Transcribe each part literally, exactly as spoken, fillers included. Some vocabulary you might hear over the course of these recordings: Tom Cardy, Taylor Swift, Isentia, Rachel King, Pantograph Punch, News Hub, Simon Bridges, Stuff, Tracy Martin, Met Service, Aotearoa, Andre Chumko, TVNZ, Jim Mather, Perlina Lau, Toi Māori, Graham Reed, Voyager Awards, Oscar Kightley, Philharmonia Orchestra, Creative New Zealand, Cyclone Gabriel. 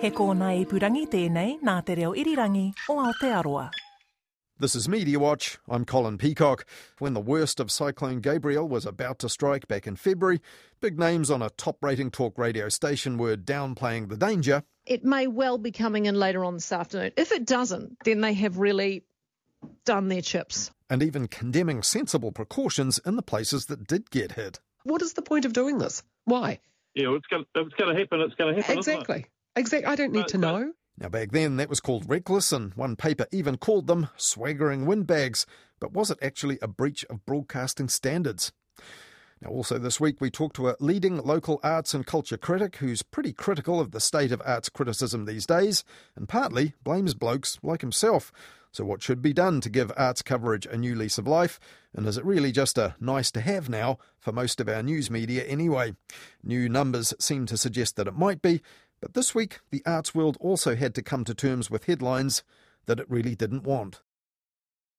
He kōna I purangi tēnei nā te reo irirangi o Aotearoa. This is Media Watch, I'm Colin Peacock. When the worst of Cyclone Gabriel was about to strike back in February, big names on a top-rating talk radio station were downplaying the danger. It may well be coming in later on this afternoon. If it doesn't, then they have really done their chips. And even condemning sensible precautions in the places that did get hit. What is the point of doing this? Why? Yeah, it's going to, it's going to happen, it's going to happen, Exactly. Exactly. I don't need no, to know. No. Now, back then, that was called reckless, and one paper even called them swaggering windbags. But was it actually a breach of broadcasting standards? Now, also this week, we talked to a leading local arts and culture critic who's pretty critical of the state of arts criticism these days, and partly blames blokes like himself. So what should be done to give arts coverage a new lease of life? And is it really just a nice-to-have now for most of our news media anyway? New numbers seem to suggest that it might be, but this week, the arts world also had to come to terms with headlines that it really didn't want.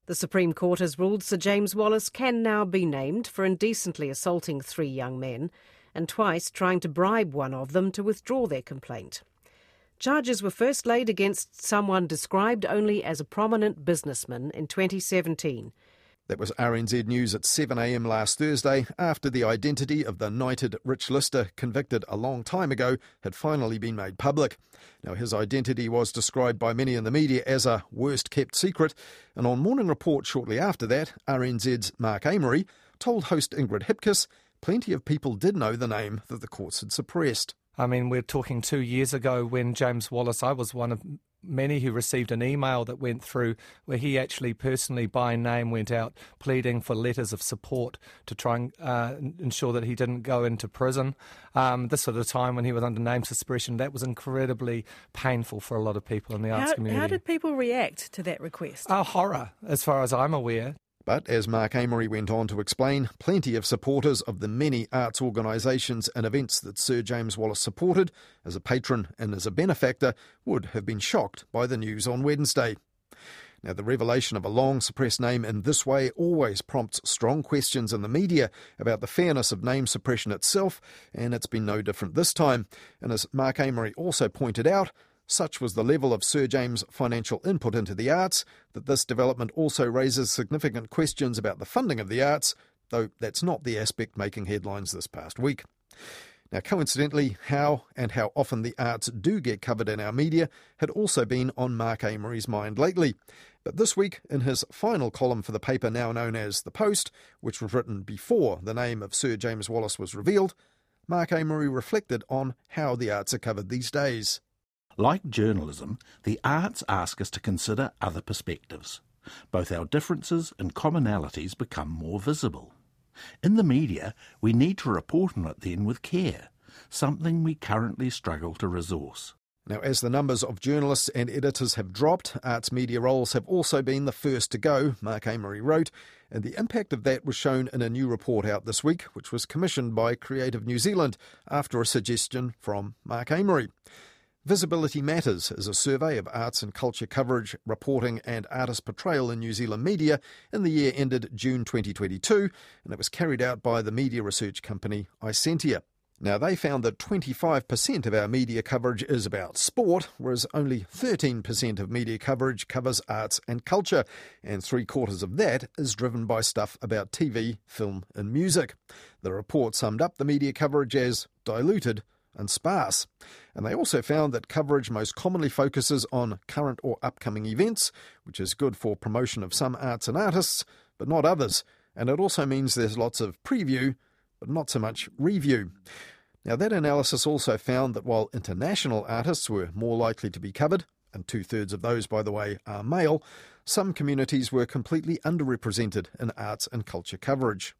The Supreme Court has ruled Sir James Wallace can now be named for indecently assaulting three young men and twice trying to bribe one of them to withdraw their complaint. Charges were first laid against someone described only as a prominent businessman in twenty seventeen. That was R N Z News at seven a m last Thursday, after the identity of the knighted Rich Lister, convicted a long time ago, had finally been made public. Now, his identity was described by many in the media as a worst-kept secret, and on Morning Report shortly after that, R N Z's Mark Amery told host Ingrid Hipkiss plenty of people did know the name that the courts had suppressed. I mean, we're talking two years ago when James Wallace, I was one of many who received an email that went through where he actually personally by name went out pleading for letters of support to try and uh, ensure that he didn't go into prison. Um, this at a time when he was under name suppression. That was incredibly painful for a lot of people in the how, arts community. How did people react to that request? Oh, horror, as far as I'm aware. But as Mark Amery went on to explain, plenty of supporters of the many arts organisations and events that Sir James Wallace supported as a patron and as a benefactor would have been shocked by the news on Wednesday. Now, the revelation of a long-suppressed name in this way always prompts strong questions in the media about the fairness of name suppression itself, and it's been no different this time. And as Mark Amery also pointed out, such was the level of Sir James' financial input into the arts that this development also raises significant questions about the funding of the arts, though that's not the aspect making headlines this past week. Now, coincidentally, how and how often the arts do get covered in our media had also been on Mark Amery's mind lately. But this week, in his final column for the paper now known as The Post, which was written before the name of Sir James Wallace was revealed, Mark Amery reflected on how the arts are covered these days. Like journalism, the arts ask us to consider other perspectives. Both our differences and commonalities become more visible. In the media, we need to report on it then with care, something we currently struggle to resource. Now, as the numbers of journalists and editors have dropped, arts media roles have also been the first to go, Mark Amery wrote, and the impact of that was shown in a new report out this week, which was commissioned by Creative New Zealand after a suggestion from Mark Amery. Visibility Matters is a survey of arts and culture coverage, reporting and artist portrayal in New Zealand media in the year ended June twenty twenty-two, and it was carried out by the media research company Isentia. Now, they found that twenty-five percent of our media coverage is about sport, whereas only thirteen percent of media coverage covers arts and culture, and three-quarters of that is driven by stuff about T V, film and music. The report summed up the media coverage as diluted and sparse. And they also found that coverage most commonly focuses on current or upcoming events, which is good for promotion of some arts and artists, but not others. And it also means there's lots of preview, but not so much review. Now, that analysis also found that while international artists were more likely to be covered, and two-thirds of those, by the way, are male, some communities were completely underrepresented in arts and culture coverage.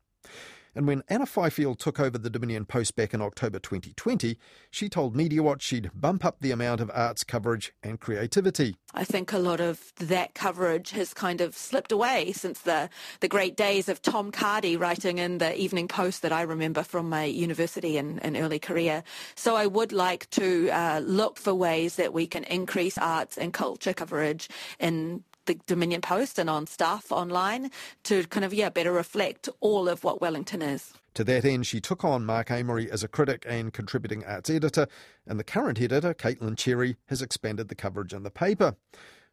And when Anna Fifield took over the Dominion Post back in October twenty twenty, she told Media Watch she'd bump up the amount of arts coverage and creativity. I think a lot of that coverage has kind of slipped away since the, the great days of Tom Cardy writing in the Evening Post that I remember from my university and, and early career. So I would like to uh, look for ways that we can increase arts and culture coverage in the Dominion Post and on Stuff online to kind of, yeah, better reflect all of what Wellington is. To that end, she took on Mark Amory as a critic and contributing arts editor, and the current editor, Caitlin Cherry, has expanded the coverage in the paper.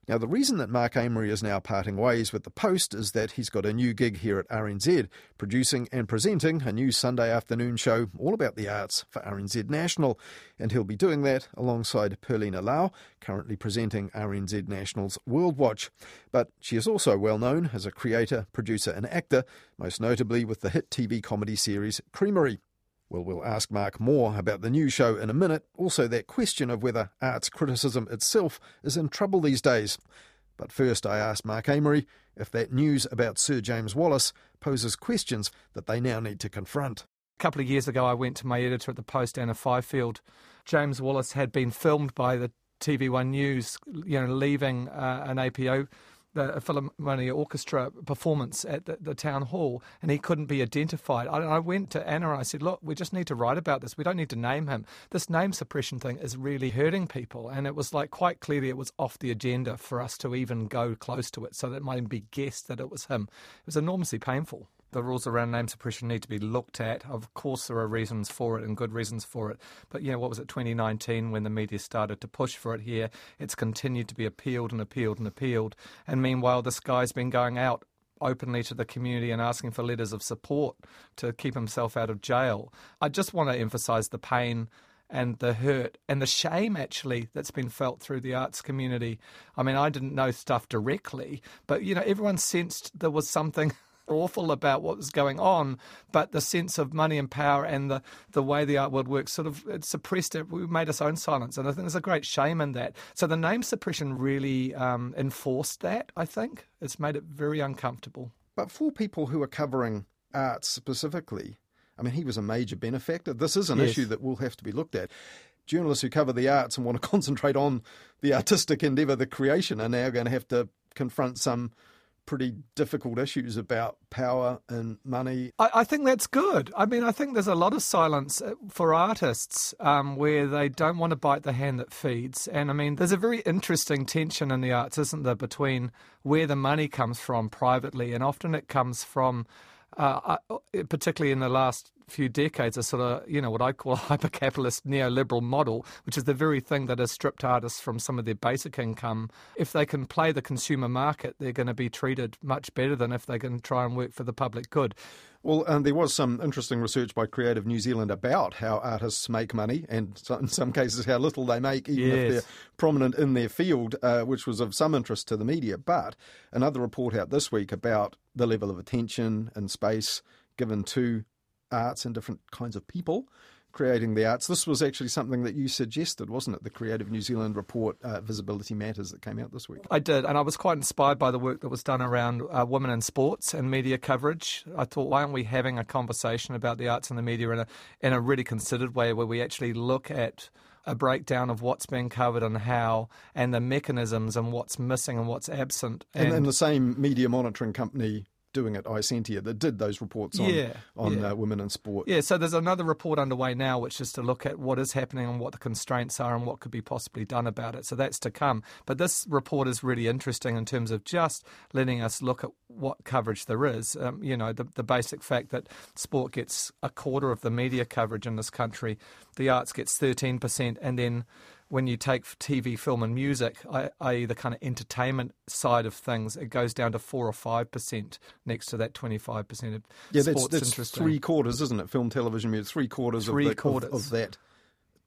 Now, the reason that Mark Amory is now parting ways with the Post is that he's got a new gig here at R N Z, producing and presenting a new Sunday afternoon show all about the arts for R N Z National. And he'll be doing that alongside Perlina Lau, currently presenting R N Z National's World Watch. But she is also well known as a creator, producer and actor, most notably with the hit T V comedy series Creamerie. Well, we'll ask Mark more about the new show in a minute, also that question of whether arts criticism itself is in trouble these days. But first I asked Mark Amory if that news about Sir James Wallace poses questions that they now need to confront. A couple of years ago I went to my editor at the Post, Anna Fifield. James Wallace had been filmed by the T V one News, you know, leaving uh, an A P O, the Philharmonia Orchestra performance at the, the town hall, and he couldn't be identified. I, I went to Anna and I said, look, we just need to write about this. We don't need to name him. This name suppression thing is really hurting people. And it was like quite clearly it was off the agenda for us to even go close to it, so that it might even be guessed that it was him. It was enormously painful. The rules around name suppression need to be looked at. Of course there are reasons for it and good reasons for it. But, you know, what was it, twenty nineteen, when the media started to push for it here? It's continued to be appealed and appealed and appealed. And meanwhile, this guy's been going out openly to the community and asking for letters of support to keep himself out of jail. I just want to emphasise the pain and the hurt and the shame, actually, that's been felt through the arts community. I mean, I didn't know Stuff directly, but, you know, everyone sensed there was something awful about what was going on, but the sense of money and power and the, the way the art world works sort of it suppressed it. We made its own silence, and I think there's a great shame in that. So the name suppression really um, enforced that, I think. It's made it very uncomfortable. But for people who are covering art specifically, I mean, he was a major benefactor. This is an yes. issue that will have to be looked at. Journalists who cover the arts and want to concentrate on the artistic endeavour, the creation, are now going to have to confront some pretty difficult issues about power and money. I, I think that's good. I mean, I think there's a lot of silence for artists um, where they don't want to bite the hand that feeds. And I mean, there's a very interesting tension in the arts, isn't there, between where the money comes from privately, and often it comes from, uh, particularly in the last few decades, a sort of, you know, what I call a hyper-capitalist neoliberal model, which is the very thing that has stripped artists from some of their basic income. If they can play the consumer market, they're going to be treated much better than if they can try and work for the public good. Well, um, there was some interesting research by Creative New Zealand about how artists make money, and in some cases how little they make, even yes. if they're prominent in their field, uh, which was of some interest to the media. But another report out this week about the level of attention and space given to arts and different kinds of people creating the arts. This was actually something that you suggested, wasn't it? The Creative New Zealand report, uh, Visibility Matters, that came out this week. I did, and I was quite inspired by the work that was done around uh, women in sports and media coverage. I thought, why aren't we having a conversation about the arts and the media in a, in a really considered way, where we actually look at a breakdown of what's been covered and how, and the mechanisms and what's missing and what's absent. And, and, and the same media monitoring company doing it, Isentia, that did those reports on, yeah, on yeah. Uh, women in sport. Yeah, so there's another report underway now, which is to look at what is happening and what the constraints are and what could be possibly done about it. So that's to come. But this report is really interesting in terms of just letting us look at what coverage there is. Um, you know, the, the basic fact that sport gets a quarter of the media coverage in this country, the arts gets thirteen percent, and then when you take T V, film and music, that is the kind of entertainment side of things, it goes down to four or five percent next to that twenty-five percent of yeah, sports that's, that's interesting. Three quarters, isn't it? Film, television, music, three quarters, three of, the, quarters. Of, of that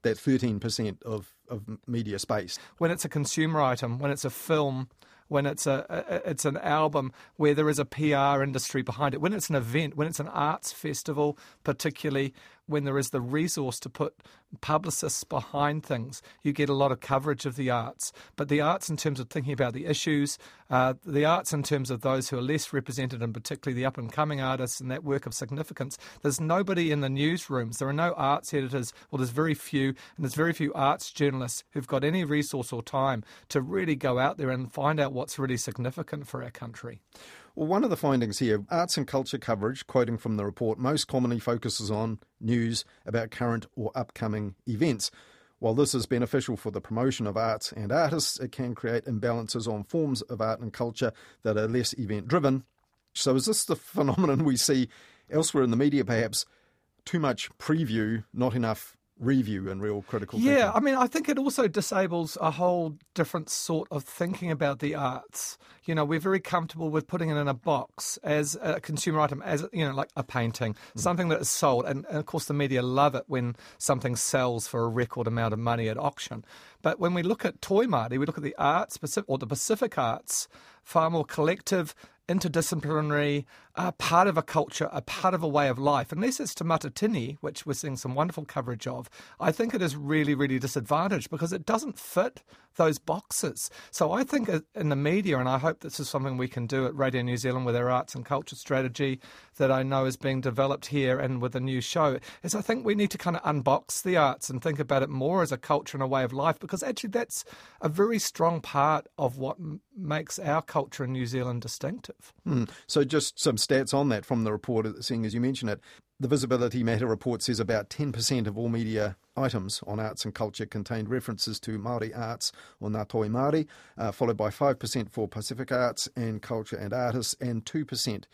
that thirteen percent of, of media space. When it's a consumer item, when it's a film, when it's a, a it's an album, where there is a P R industry behind it, when it's an event, when it's an arts festival particularly, when there is the resource to put publicists behind things, you get a lot of coverage of the arts. But the arts in terms of thinking about the issues, uh, the arts in terms of those who are less represented, and particularly the up-and-coming artists and that work of significance, there's nobody in the newsrooms. There are no arts editors. Well, there's very few, and there's very few arts journalists who've got any resource or time to really go out there and find out what's really significant for our country. Well, one of the findings here, arts and culture coverage, quoting from the report, most commonly focuses on news about current or upcoming events. While this is beneficial for the promotion of arts and artists, it can create imbalances on forms of art and culture that are less event-driven. So is this the phenomenon we see elsewhere in the media, perhaps? Too much preview, not enough review and real critical thinking. Yeah, I mean, I think it also disables a whole different sort of thinking about the arts. You know, we're very comfortable with putting it in a box as a consumer item, as, you know, like a painting, mm. something that is sold. And, and, of course, the media love it when something sells for a record amount of money at auction. But when we look at Toi Māori, we look at the arts, or the Pacific arts, far more collective, interdisciplinary, uh, part of a culture, a part of a way of life. Unless it's Te Matatini, which we're seeing some wonderful coverage of, I think it is really, really disadvantaged because it doesn't fit those boxes. So I think in the media, and I hope this is something we can do at Radio New Zealand with our arts and culture strategy that I know is being developed here and with a new show, is I think we need to kind of unbox the arts and think about it more as a culture and a way of life, because actually that's a very strong part of what m- makes our culture in New Zealand distinctive. Mm. So just some stats on that from the report, seeing as you mention it. The Visibility Matter report says about ten percent of all media items on arts and culture contained references to Māori arts or ngā toi Māori, uh, followed by five percent for Pacific arts and culture and artists, and two percent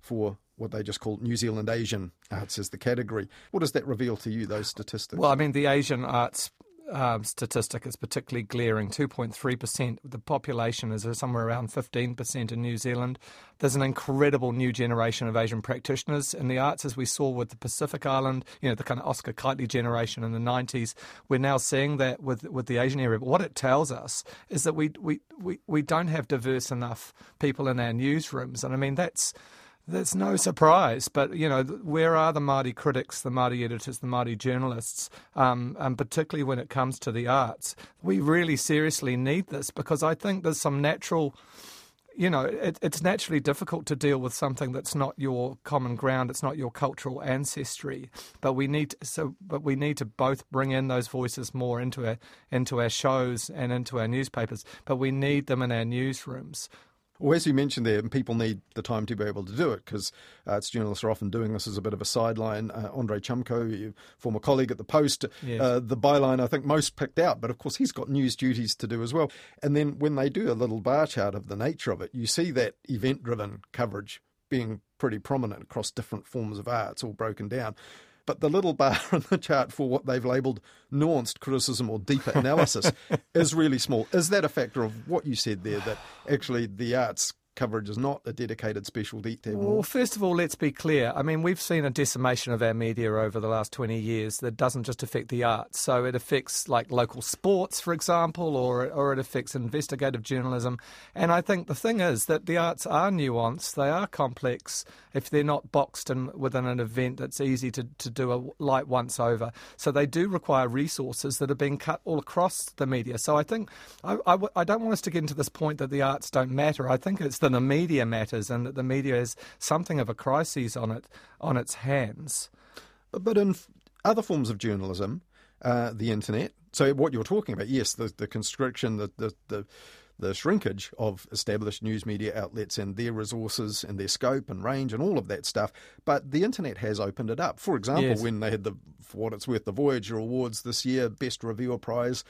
for what they just call New Zealand Asian arts as the category. What does that reveal to you, those statistics? Well, I mean, the Asian arts Um, statistic is particularly glaring. two point three percent of the population is somewhere around fifteen percent in New Zealand. There's an incredible new generation of Asian practitioners in the arts, as we saw with the Pacific Island, you know, the kind of Oscar Kightley generation in the nineties. We're now seeing that with, with the Asian area. But what it tells us is that we, we, we, we don't have diverse enough people in our newsrooms. And I mean, that's That's no surprise, but, you know, where are the Māori critics, the Māori editors, the Māori journalists, um, and particularly when it comes to the arts? We really seriously need this, because I think there's some natural, you know, it, it's naturally difficult to deal with something that's not your common ground, it's not your cultural ancestry. But we need to, so, but we need to both bring in those voices more into our, into our shows and into our newspapers, but we need them in our newsrooms. Well, as you mentioned there, people need the time to be able to do it, because arts journalists are often doing this as a bit of a sideline. Uh, Andre Chumko, your former colleague at The Post, yes. uh, the byline I think most picked out, but of course he's got news duties to do as well. And then when they do a little bar chart of the nature of it, you see that event-driven coverage being pretty prominent across different forms of arts, all broken down. But the little bar on the chart for what they've labelled nuanced criticism or deeper analysis is really small. Is that a factor of what you said there, that actually the arts coverage is not a dedicated specialty? Well, first of all, let's be clear. I mean, we've seen a decimation of our media over the last twenty years that doesn't just affect the arts. So it affects, like, local sports, for example, or, or it affects investigative journalism. And I think the thing is that the arts are nuanced, they are complex, if they're not boxed in within an event that's easy to, to do a light once over. So they do require resources that are being cut all across the media. So I think, I, I, I don't want us to get into this point that the arts don't matter. I think it's the the media matters, and that the media has something of a crisis on it on its hands. But in other forms of journalism, uh, the internet, so what you're talking about, yes, the, the constriction, the, the, the, the shrinkage of established news media outlets and their resources and their scope and range and all of that stuff, but the internet has opened it up. For example, yes. When they had the, for what it's worth, the Voyager Awards this year, Best Reviewer Prize,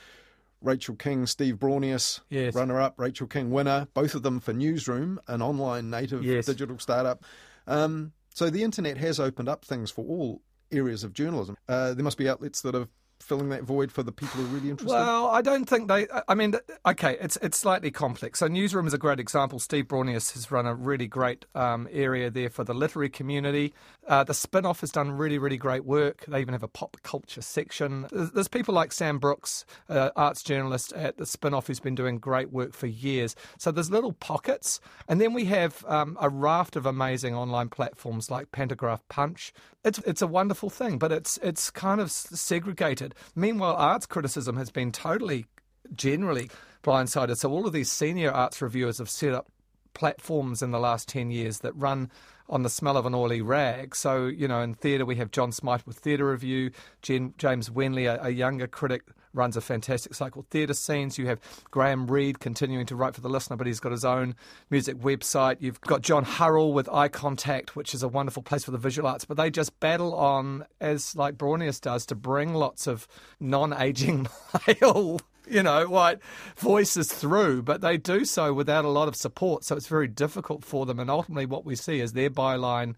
Rachel King, Steve Braunius, yes. runner-up, Rachel King, winner, both of them for Newsroom, an online native yes. digital startup. Um, so the internet has opened up things for all areas of journalism. Uh, there must be outlets that have filling that void for the people who are really interested? Well, I don't think they... I mean, OK, it's it's slightly complex. So Newsroom is a great example. Steve Braunius has run a really great um, area there for the literary community. Uh, the Spin-off has done really, really great work. They even have a pop culture section. There's, there's people like Sam Brooks, uh, arts journalist at the Spin-off, who's been doing great work for years. So there's little pockets. And then we have um, a raft of amazing online platforms like Pantograph Punch. It's it's a wonderful thing, but it's it's kind of segregated. Meanwhile, arts criticism has been totally, generally blindsided. So all of these senior arts reviewers have set up platforms in the last ten years that run on the smell of an oily rag. So, you know, in theatre we have John Smythe with Theatre Review, Jen, James Wenley, a, a younger critic, runs a fantastic cycle theatre scenes. You have Graham Reed continuing to write for The Listener, but he's got his own music website. You've got John Hurrell with Eye Contact, which is a wonderful place for the visual arts. But they just battle on, as like Brawnius does, to bring lots of non-aging male, you know, white voices through, but they do so without a lot of support, so it's very difficult for them. And ultimately what we see is their byline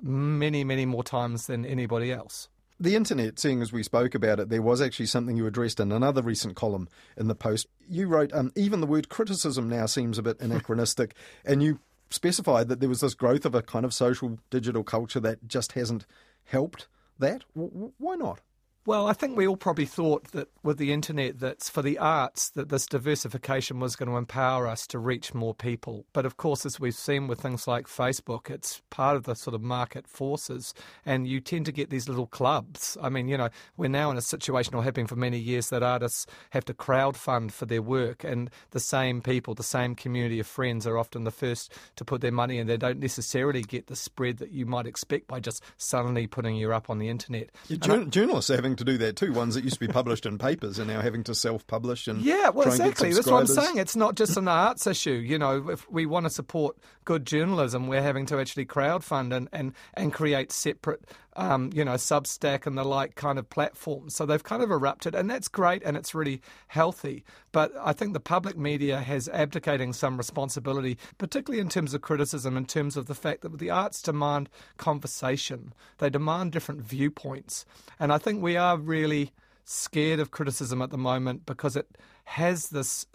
many, many more times than anybody else. The internet, seeing as we spoke about it, there was actually something you addressed in another recent column in the Post. You wrote, um, even the word criticism now seems a bit anachronistic, and you specified that there was this growth of a kind of social digital culture that just hasn't helped that. W- why not? Well, I think we all probably thought that with the internet, that's for the arts, that this diversification was going to empower us to reach more people. But of course, as we've seen with things like Facebook, it's part of the sort of market forces, and you tend to get these little clubs. I mean, you know, we're now in a situation, or have been for many years, that artists have to crowdfund for their work, and the same people, the same community of friends are often the first to put their money in. They don't necessarily get the spread that you might expect by just suddenly putting you up on the internet. Yeah, ju- I- journalists are having to do that too. Ones that used to be published in papers are now having to self-publish and yeah, well, exactly. That's what I'm saying. It's not just an arts issue. You know, if we want to support good journalism, we're having to actually crowdfund and and and create separate, um, you know, Substack and the like kind of platforms. So they've kind of erupted, and that's great, and it's really healthy. But I think the public media has abdicating some responsibility, particularly in terms of criticism, in terms of the fact that the arts demand conversation. They demand different viewpoints, and I think we are are really scared of criticism at the moment because it has this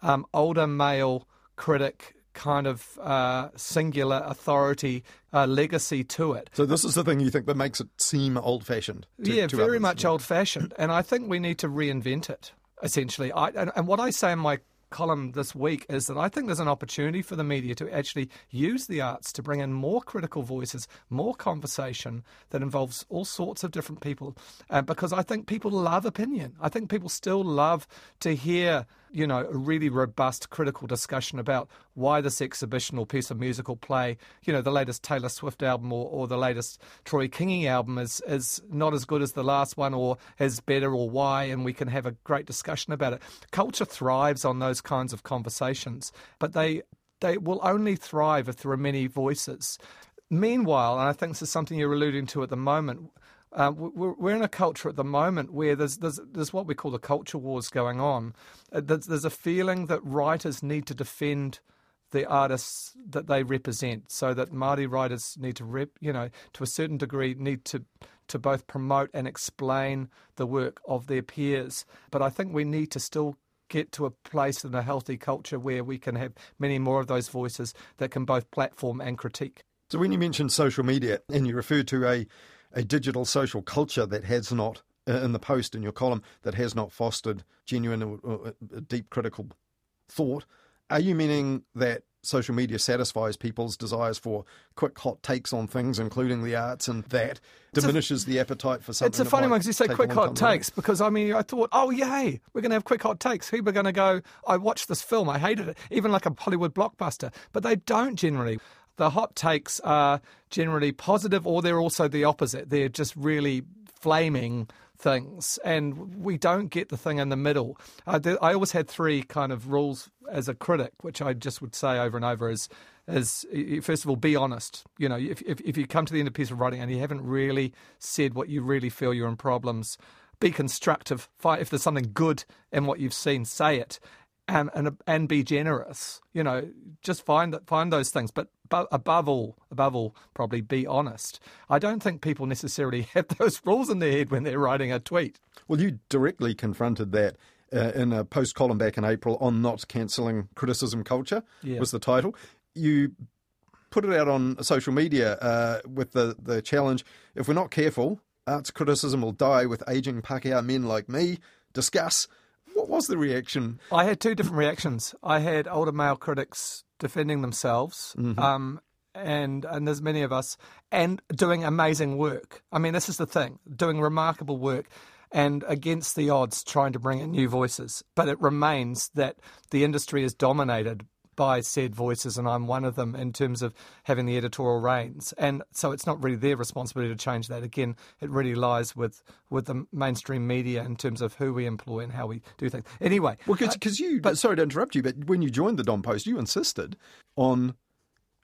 um, older male critic kind of uh, singular authority uh, legacy to it. So this is the thing you think that makes it seem old-fashioned? To, yeah, to very others, much old-fashioned. And I think we need to reinvent it, essentially. I, and, and what I say in my column this week is that I think there's an opportunity for the media to actually use the arts to bring in more critical voices, more conversation that involves all sorts of different people, uh, because I think people love opinion. I think people still love to hear, you know, a really robust critical discussion about why this exhibition or piece of musical play, you know, the latest Taylor Swift album or, or the latest Troy Kingy album is, is not as good as the last one, or is better, or why, and we can have a great discussion about it. Culture thrives on those kinds of conversations, but they they will only thrive if there are many voices. Meanwhile, and I think this is something you're alluding to at the moment, uh, we're, we're in a culture at the moment where there's there's, there's what we call the culture wars going on. Uh, there's, there's a feeling that writers need to defend the artists that they represent, so that Māori writers need to, rep, you know, to a certain degree, need to to both promote and explain the work of their peers. But I think we need to still get to a place in a healthy culture where we can have many more of those voices that can both platform and critique. So when you mentioned social media and you referred to a, a digital social culture that has not, uh, in the Post, in your column, that has not fostered genuine or, or, or deep critical thought, are you meaning that social media satisfies people's desires for quick hot takes on things, including the arts, and that it's diminishes a, the appetite for something? It's a funny one because you say quick hot takes, right? Because I mean, I thought, oh yay, we're going to have quick hot takes. People are going to go, I watched this film, I hated it, even like a Hollywood blockbuster. But they don't generally. The hot takes are generally positive, or they're also the opposite. They're just really flaming things, and we don't get the thing in the middle. I, th- I always had three kind of rules as a critic, which I just would say over and over is, is first of all, be honest. You know, if, if, if you come to the end of a piece of writing and you haven't really said what you really feel you're in problems, be constructive. If there's something good in what you've seen, say it. And, and and be generous, you know, just find that find those things. But, but above all, above all, probably be honest. I don't think people necessarily have those rules in their head when they're writing a tweet. Well, you directly confronted that uh, in a Post column back in April on not cancelling criticism culture, yeah, was the title. You put it out on social media uh, with the, the challenge, if we're not careful, arts criticism will die with ageing Pākehā men like me. Discuss. What was the reaction? I had two different reactions. I had older male critics defending themselves, mm-hmm. um, and and there's many of us, and doing amazing work. I mean, this is the thing, doing remarkable work and against the odds trying to bring in new voices. But it remains that the industry is dominated by said voices, and I'm one of them in terms of having the editorial reins. And so it's not really their responsibility to change that. Again, it really lies with, with the mainstream media in terms of who we employ and how we do things. Anyway. Well, because you, but, sorry to interrupt you, but when you joined the Dom Post, you insisted on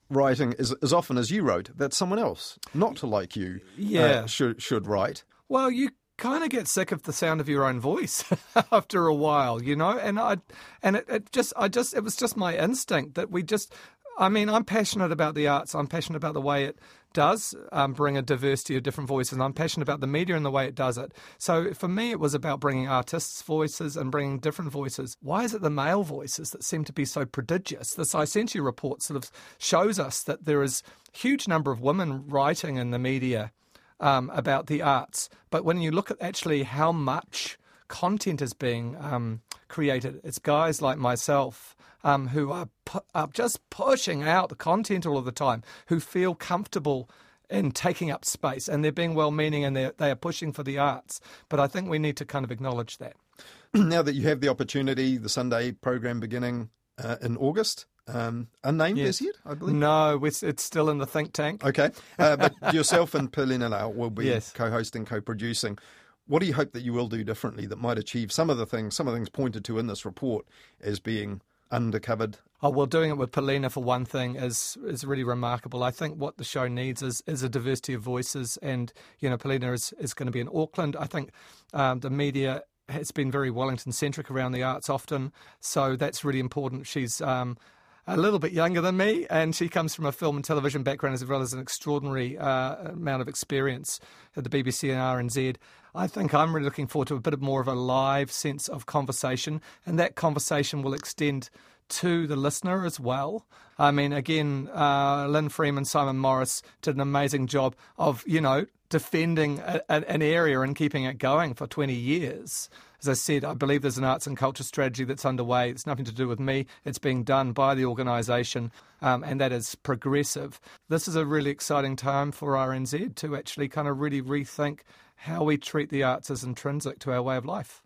writing as, as often as you wrote that someone else, not like you, yeah. uh, should, should write. Well, you kind of get sick of the sound of your own voice after a while, you know, and I, and it, it just, I just, it was just my instinct that we just, I mean, I'm passionate about the arts. I'm passionate about the way it does um, bring a diversity of different voices. And I'm passionate about the media and the way it does it. So for me, it was about bringing artists' voices and bringing different voices. Why is it the male voices that seem to be so prodigious? This Isentia report sort of shows us that there is a huge number of women writing in the media um, about the arts. But when you look at actually how much content is being um, created, it's guys like myself Um, who are, pu- are just pushing out the content all of the time, who feel comfortable in taking up space, and they're being well-meaning and they're, they are pushing for the arts. But I think we need to kind of acknowledge that. Now that you have the opportunity, the Sunday program beginning uh, in August, um, unnamed yes. as yet, I believe? No, it's, it's still in the think tank. Okay, uh, but yourself and Pelinala will be yes. co-hosting, co-producing. What do you hope that you will do differently that might achieve some of the things, some of the things pointed to in this report as being undercovered? Oh, well, doing it with Paulina, for one thing, is is really remarkable. I think what the show needs is is a diversity of voices. And, you know, Paulina is, is going to be in Auckland. I think um, the media has been very Wellington-centric around the arts often. So that's really important. She's um, a little bit younger than me, and she comes from a film and television background as well as an extraordinary uh, amount of experience at the B B C and R N Z. I think I'm really looking forward to a bit of more of a live sense of conversation, and that conversation will extend to the listener as well. I mean, again, uh, Lynn Freeman, Simon Morris did an amazing job of, you know, defending a, a, an area and keeping it going for twenty years. As I said, I believe there's an arts and culture strategy that's underway. It's nothing to do with me. It's being done by the organisation, um, and that is progressive. This is a really exciting time for R N Z to actually kind of really rethink how we treat the arts as intrinsic to our way of life.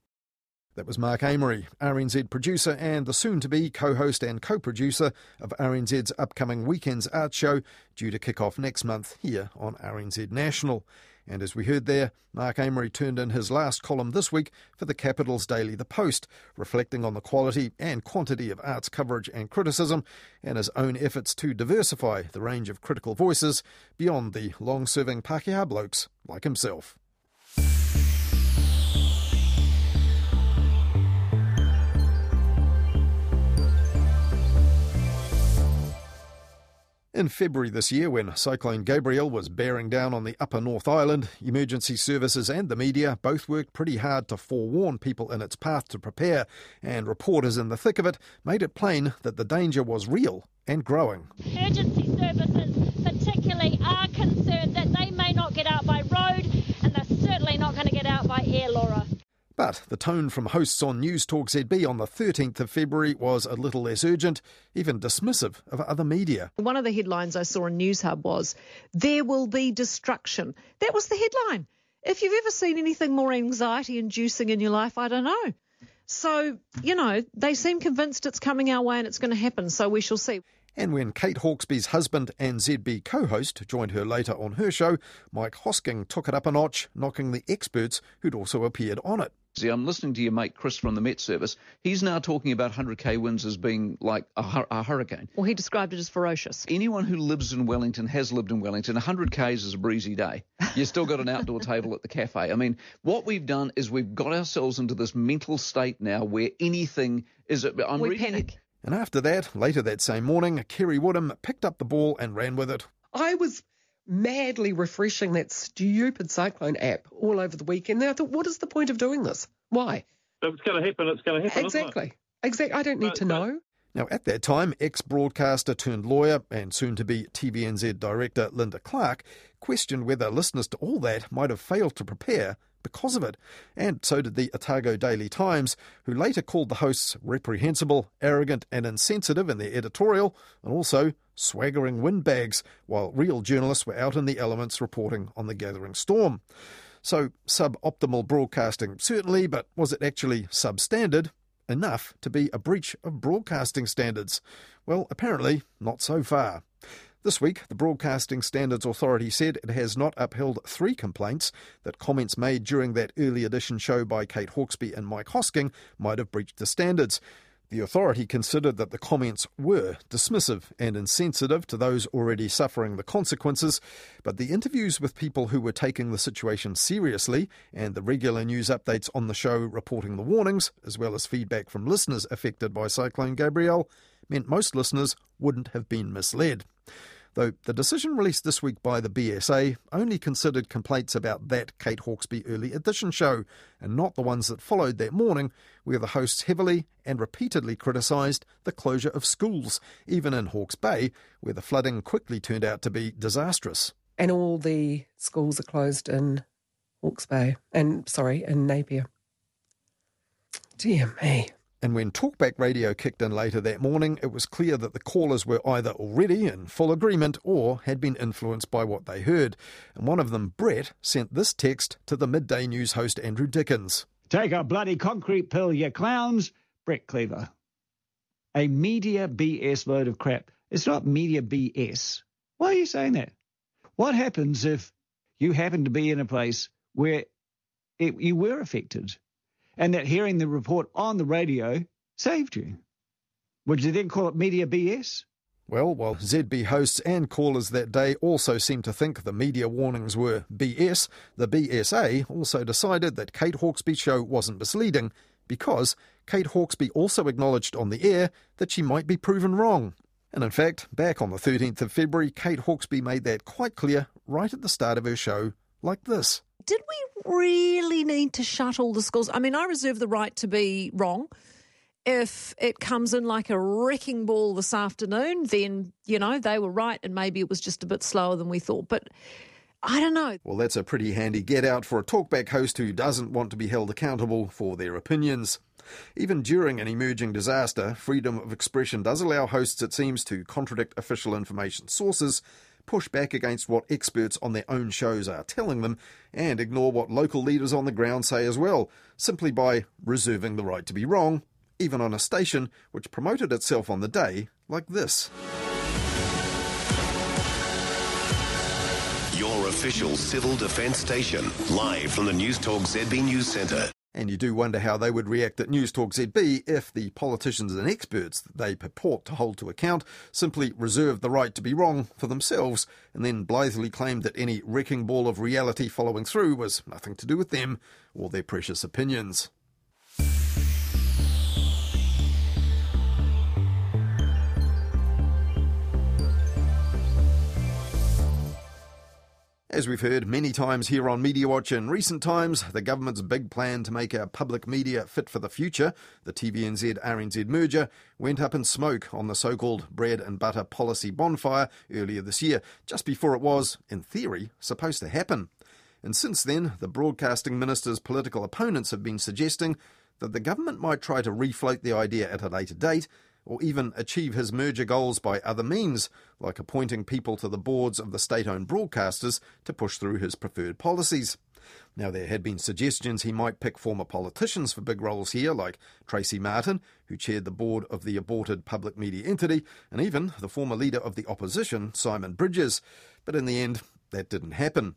That was Mark Amery, R N Z producer and the soon-to-be co-host and co-producer of R N Z's upcoming Weekends Art Show, due to kick off next month here on R N Z National. And as we heard there, Mark Amery turned in his last column this week for the Capital's Daily The Post, reflecting on the quality and quantity of arts coverage and criticism, and his own efforts to diversify the range of critical voices beyond the long-serving Pākehā blokes like himself. In February this year, when Cyclone Gabriel was bearing down on the upper North Island, emergency services and the media both worked pretty hard to forewarn people in its path to prepare, and reporters in the thick of it made it plain that the danger was real and growing. Emergency services particularly are concerned that they may not get out by road, and they're certainly not going to get out by air, Laura. But the tone from hosts on News Talk Z B on the thirteenth of February was a little less urgent, even dismissive of other media. One of the headlines I saw in News Hub was, "There will be destruction." That was the headline. If you've ever seen anything more anxiety-inducing in your life, I don't know. So, you know, they seem convinced it's coming our way and it's going to happen, so we shall see. And when Kate Hawkesby's husband and Z B co-host joined her later on her show, Mike Hosking took it up a notch, knocking the experts who'd also appeared on it. See, I'm listening to your mate Chris from the Met Service. He's now talking about one hundred k winds as being like a, hur- a hurricane. Well, he described it as ferocious. Anyone who lives in Wellington has lived in Wellington. one hundred k's is a breezy day. You've still got an outdoor table at the cafe. I mean, what we've done is we've got ourselves into this mental state now where anything is... I'm we reading, panic. And after that, later that same morning, Kerry Woodham picked up the ball and ran with it. I was... madly refreshing that stupid Cyclone app all over the weekend. And I thought, what is the point of doing this? Why? If it's going to happen, it's going to happen. Exactly. Exactly. I don't need no, to no. know. Now, at that time, ex-broadcaster turned lawyer and soon-to-be T V N Z director Linda Clark questioned whether listeners to all that might have failed to prepare because of it. And so did the Otago Daily Times, who later called the hosts reprehensible, arrogant and insensitive in their editorial, and also swaggering windbags, while real journalists were out in the elements reporting on the gathering storm. So, suboptimal broadcasting, certainly, but was it actually substandard? enough to be a breach of broadcasting standards? Well, apparently not so far. This week, the Broadcasting Standards Authority said it has not upheld three complaints that comments made during that early edition show by Kate Hawkesby and Mike Hosking might have breached the standards. The authority considered that the comments were dismissive and insensitive to those already suffering the consequences, but the interviews with people who were taking the situation seriously and the regular news updates on the show reporting the warnings, as well as feedback from listeners affected by Cyclone Gabrielle, meant most listeners wouldn't have been misled. Though the decision released this week by the B S A only considered complaints about that Kate Hawkesby early edition show and not the ones that followed that morning, where the hosts heavily and repeatedly criticised the closure of schools, even in Hawke's Bay, where the flooding quickly turned out to be disastrous. And all the schools are closed in Hawke's Bay, and sorry, in Napier. Dear me. And when talkback radio kicked in later that morning, it was clear that the callers were either already in full agreement or had been influenced by what they heard. And one of them, Brett, sent this text to the midday news host Andrew Dickens. Take a bloody concrete pill, you clowns. Brett Cleaver. A media B S load of crap. It's not media B S. Why are you saying that? What happens if you happen to be in a place where it, you were affected? And that hearing the report on the radio saved you. Would you then call it media B S? Well, while Z B hosts and callers that day also seemed to think the media warnings were B S, the B S A also decided that Kate Hawkesby's show wasn't misleading because Kate Hawkesby also acknowledged on the air that she might be proven wrong. And in fact, back on the thirteenth of February, Kate Hawkesby made that quite clear right at the start of her show like this. Did we really need to shut all the schools? I mean, I reserve the right to be wrong. If it comes in like a wrecking ball this afternoon, then, you know, they were right and maybe it was just a bit slower than we thought. But I don't know. Well, that's a pretty handy get out for a talkback host who doesn't want to be held accountable for their opinions. Even during an emerging disaster, freedom of expression does allow hosts, it seems, to contradict official information sources, push back against what experts on their own shows are telling them, and ignore what local leaders on the ground say as well, simply by reserving the right to be wrong, even on a station which promoted itself on the day like this. Your official civil defence station, live from the News Talk Z B News Centre. And you do wonder how they would react at News Talk Z B if the politicians and experts that they purport to hold to account simply reserved the right to be wrong for themselves and then blithely claimed that any wrecking ball of reality following through was nothing to do with them or their precious opinions. As we've heard many times here on Media Watch in recent times, the government's big plan to make our public media fit for the future, the T V N Z R N Z merger, went up in smoke on the so-called bread and butter policy bonfire earlier this year, just before it was, in theory, supposed to happen. And since then, the broadcasting minister's political opponents have been suggesting that the government might try to refloat the idea at a later date, or even achieve his merger goals by other means, like appointing people to the boards of the state-owned broadcasters to push through his preferred policies. Now, there had been suggestions he might pick former politicians for big roles here, like Tracy Martin, who chaired the board of the aborted public media entity, and even the former leader of the opposition, Simon Bridges. But in the end, that didn't happen.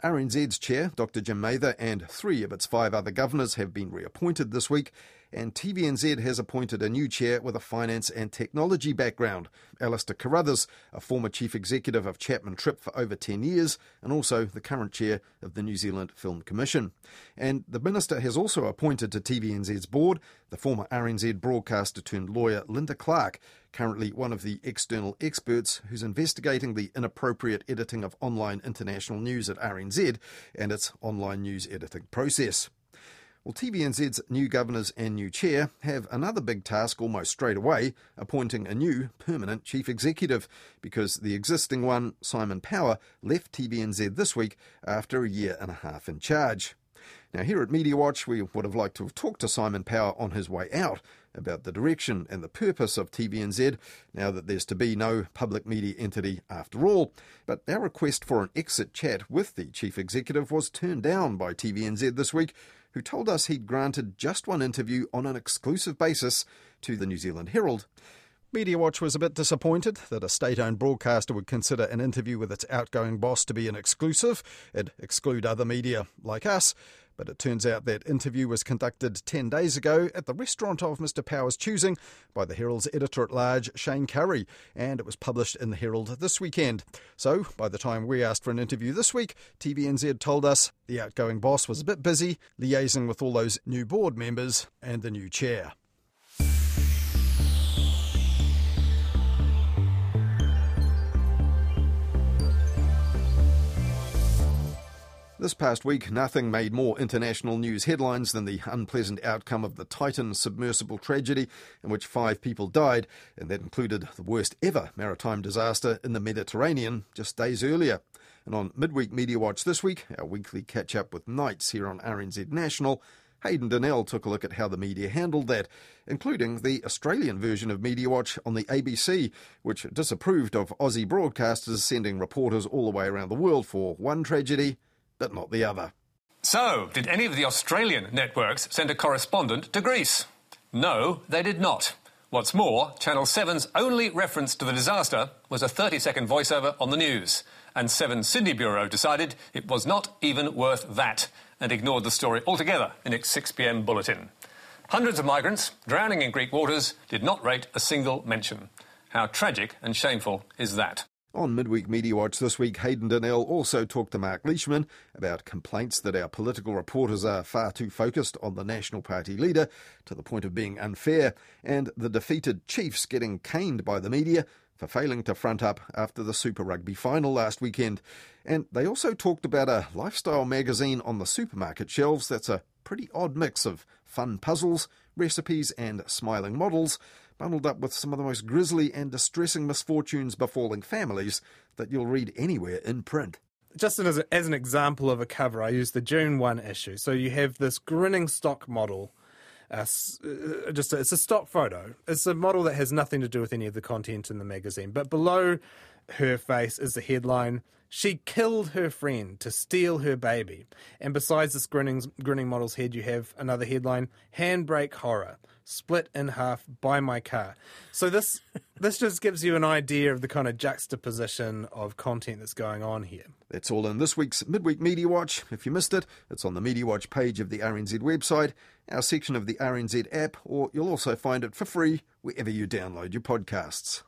R N Z's chair, Doctor Jim Mather, and three of its five other governors have been reappointed this week, and T V N Z has appointed a new chair with a finance and technology background, Alistair Carruthers, a former chief executive of Chapman Tripp for over ten years, and also the current chair of the New Zealand Film Commission. And the minister has also appointed to T V N Z's board the former R N Z broadcaster turned lawyer Linda Clark, currently one of the external experts who's investigating the inappropriate editing of online international news at R N Z and its online news editing process. Well, T V N Z's new governors and new chair have another big task almost straight away, appointing a new permanent chief executive, because the existing one, Simon Power, left T V N Z this week after a year and a half in charge. Now, here at Media Watch, we would have liked to have talked to Simon Power on his way out about the direction and the purpose of T V N Z, now that there's to be no public media entity after all. But our request for an exit chat with the chief executive was turned down by T V N Z this week, who told us he'd granted just one interview on an exclusive basis to the New Zealand Herald. Media Watch was a bit disappointed that a state-owned broadcaster would consider an interview with its outgoing boss to be an exclusive. It'd exclude other media like us. But it turns out that interview was conducted ten days ago at the restaurant of Mister Power's choosing by the Herald's editor-at-large, Shane Curry, and it was published in the Herald this weekend. So by the time we asked for an interview this week, T V N Z told us the outgoing boss was a bit busy liaising with all those new board members and the new chair. This past week, nothing made more international news headlines than the unpleasant outcome of the Titan submersible tragedy in which five people died, and that included the worst ever maritime disaster in the Mediterranean just days earlier. And on Midweek Media Watch this week, our weekly catch-up with Nights here on R N Z National, Hayden Donnell took a look at how the media handled that, including the Australian version of Media Watch on the A B C, which disapproved of Aussie broadcasters sending reporters all the way around the world for one tragedy, but not the other. So, did any of the Australian networks send a correspondent to Greece? No, they did not. What's more, Channel seven's only reference to the disaster was a thirty-second voiceover on the news, and Seven's Sydney Bureau decided it was not even worth that and ignored the story altogether in its six p m bulletin. Hundreds of migrants drowning in Greek waters did not rate a single mention. How tragic and shameful is that? On Midweek Media Watch this week, Hayden Donnell also talked to Mark Leishman about complaints that our political reporters are far too focused on the National Party leader to the point of being unfair, and the defeated Chiefs getting caned by the media for failing to front up after the Super Rugby final last weekend. And they also talked about a lifestyle magazine on the supermarket shelves that's a pretty odd mix of fun puzzles, recipes and smiling models, bundled up with some of the most grisly and distressing misfortunes befalling families that you'll read anywhere in print. Just as, a, as an example of a cover, I used the June first issue. So you have this grinning stock model. Uh, just a, it's a stock photo. It's a model that has nothing to do with any of the content in the magazine. But below her face is the headline, "She killed her friend to steal her baby." And besides this grinning, grinning model's head, you have another headline, "Handbrake horror. Split in half by my car." So this this just gives you an idea of the kind of juxtaposition of content that's going on here. That's all in this week's Midweek Media Watch. If you missed it, it's on the Media Watch page of the R N Z website, our section of the R N Z app, or you'll also find it for free wherever you download your podcasts.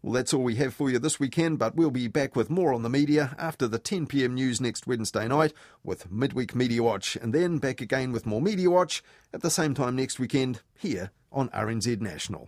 Well, that's all we have for you this weekend, but we'll be back with more on the media after the ten p m news next Wednesday night with Midweek Media Watch, and then back again with more Media Watch at the same time next weekend here on R N Z National.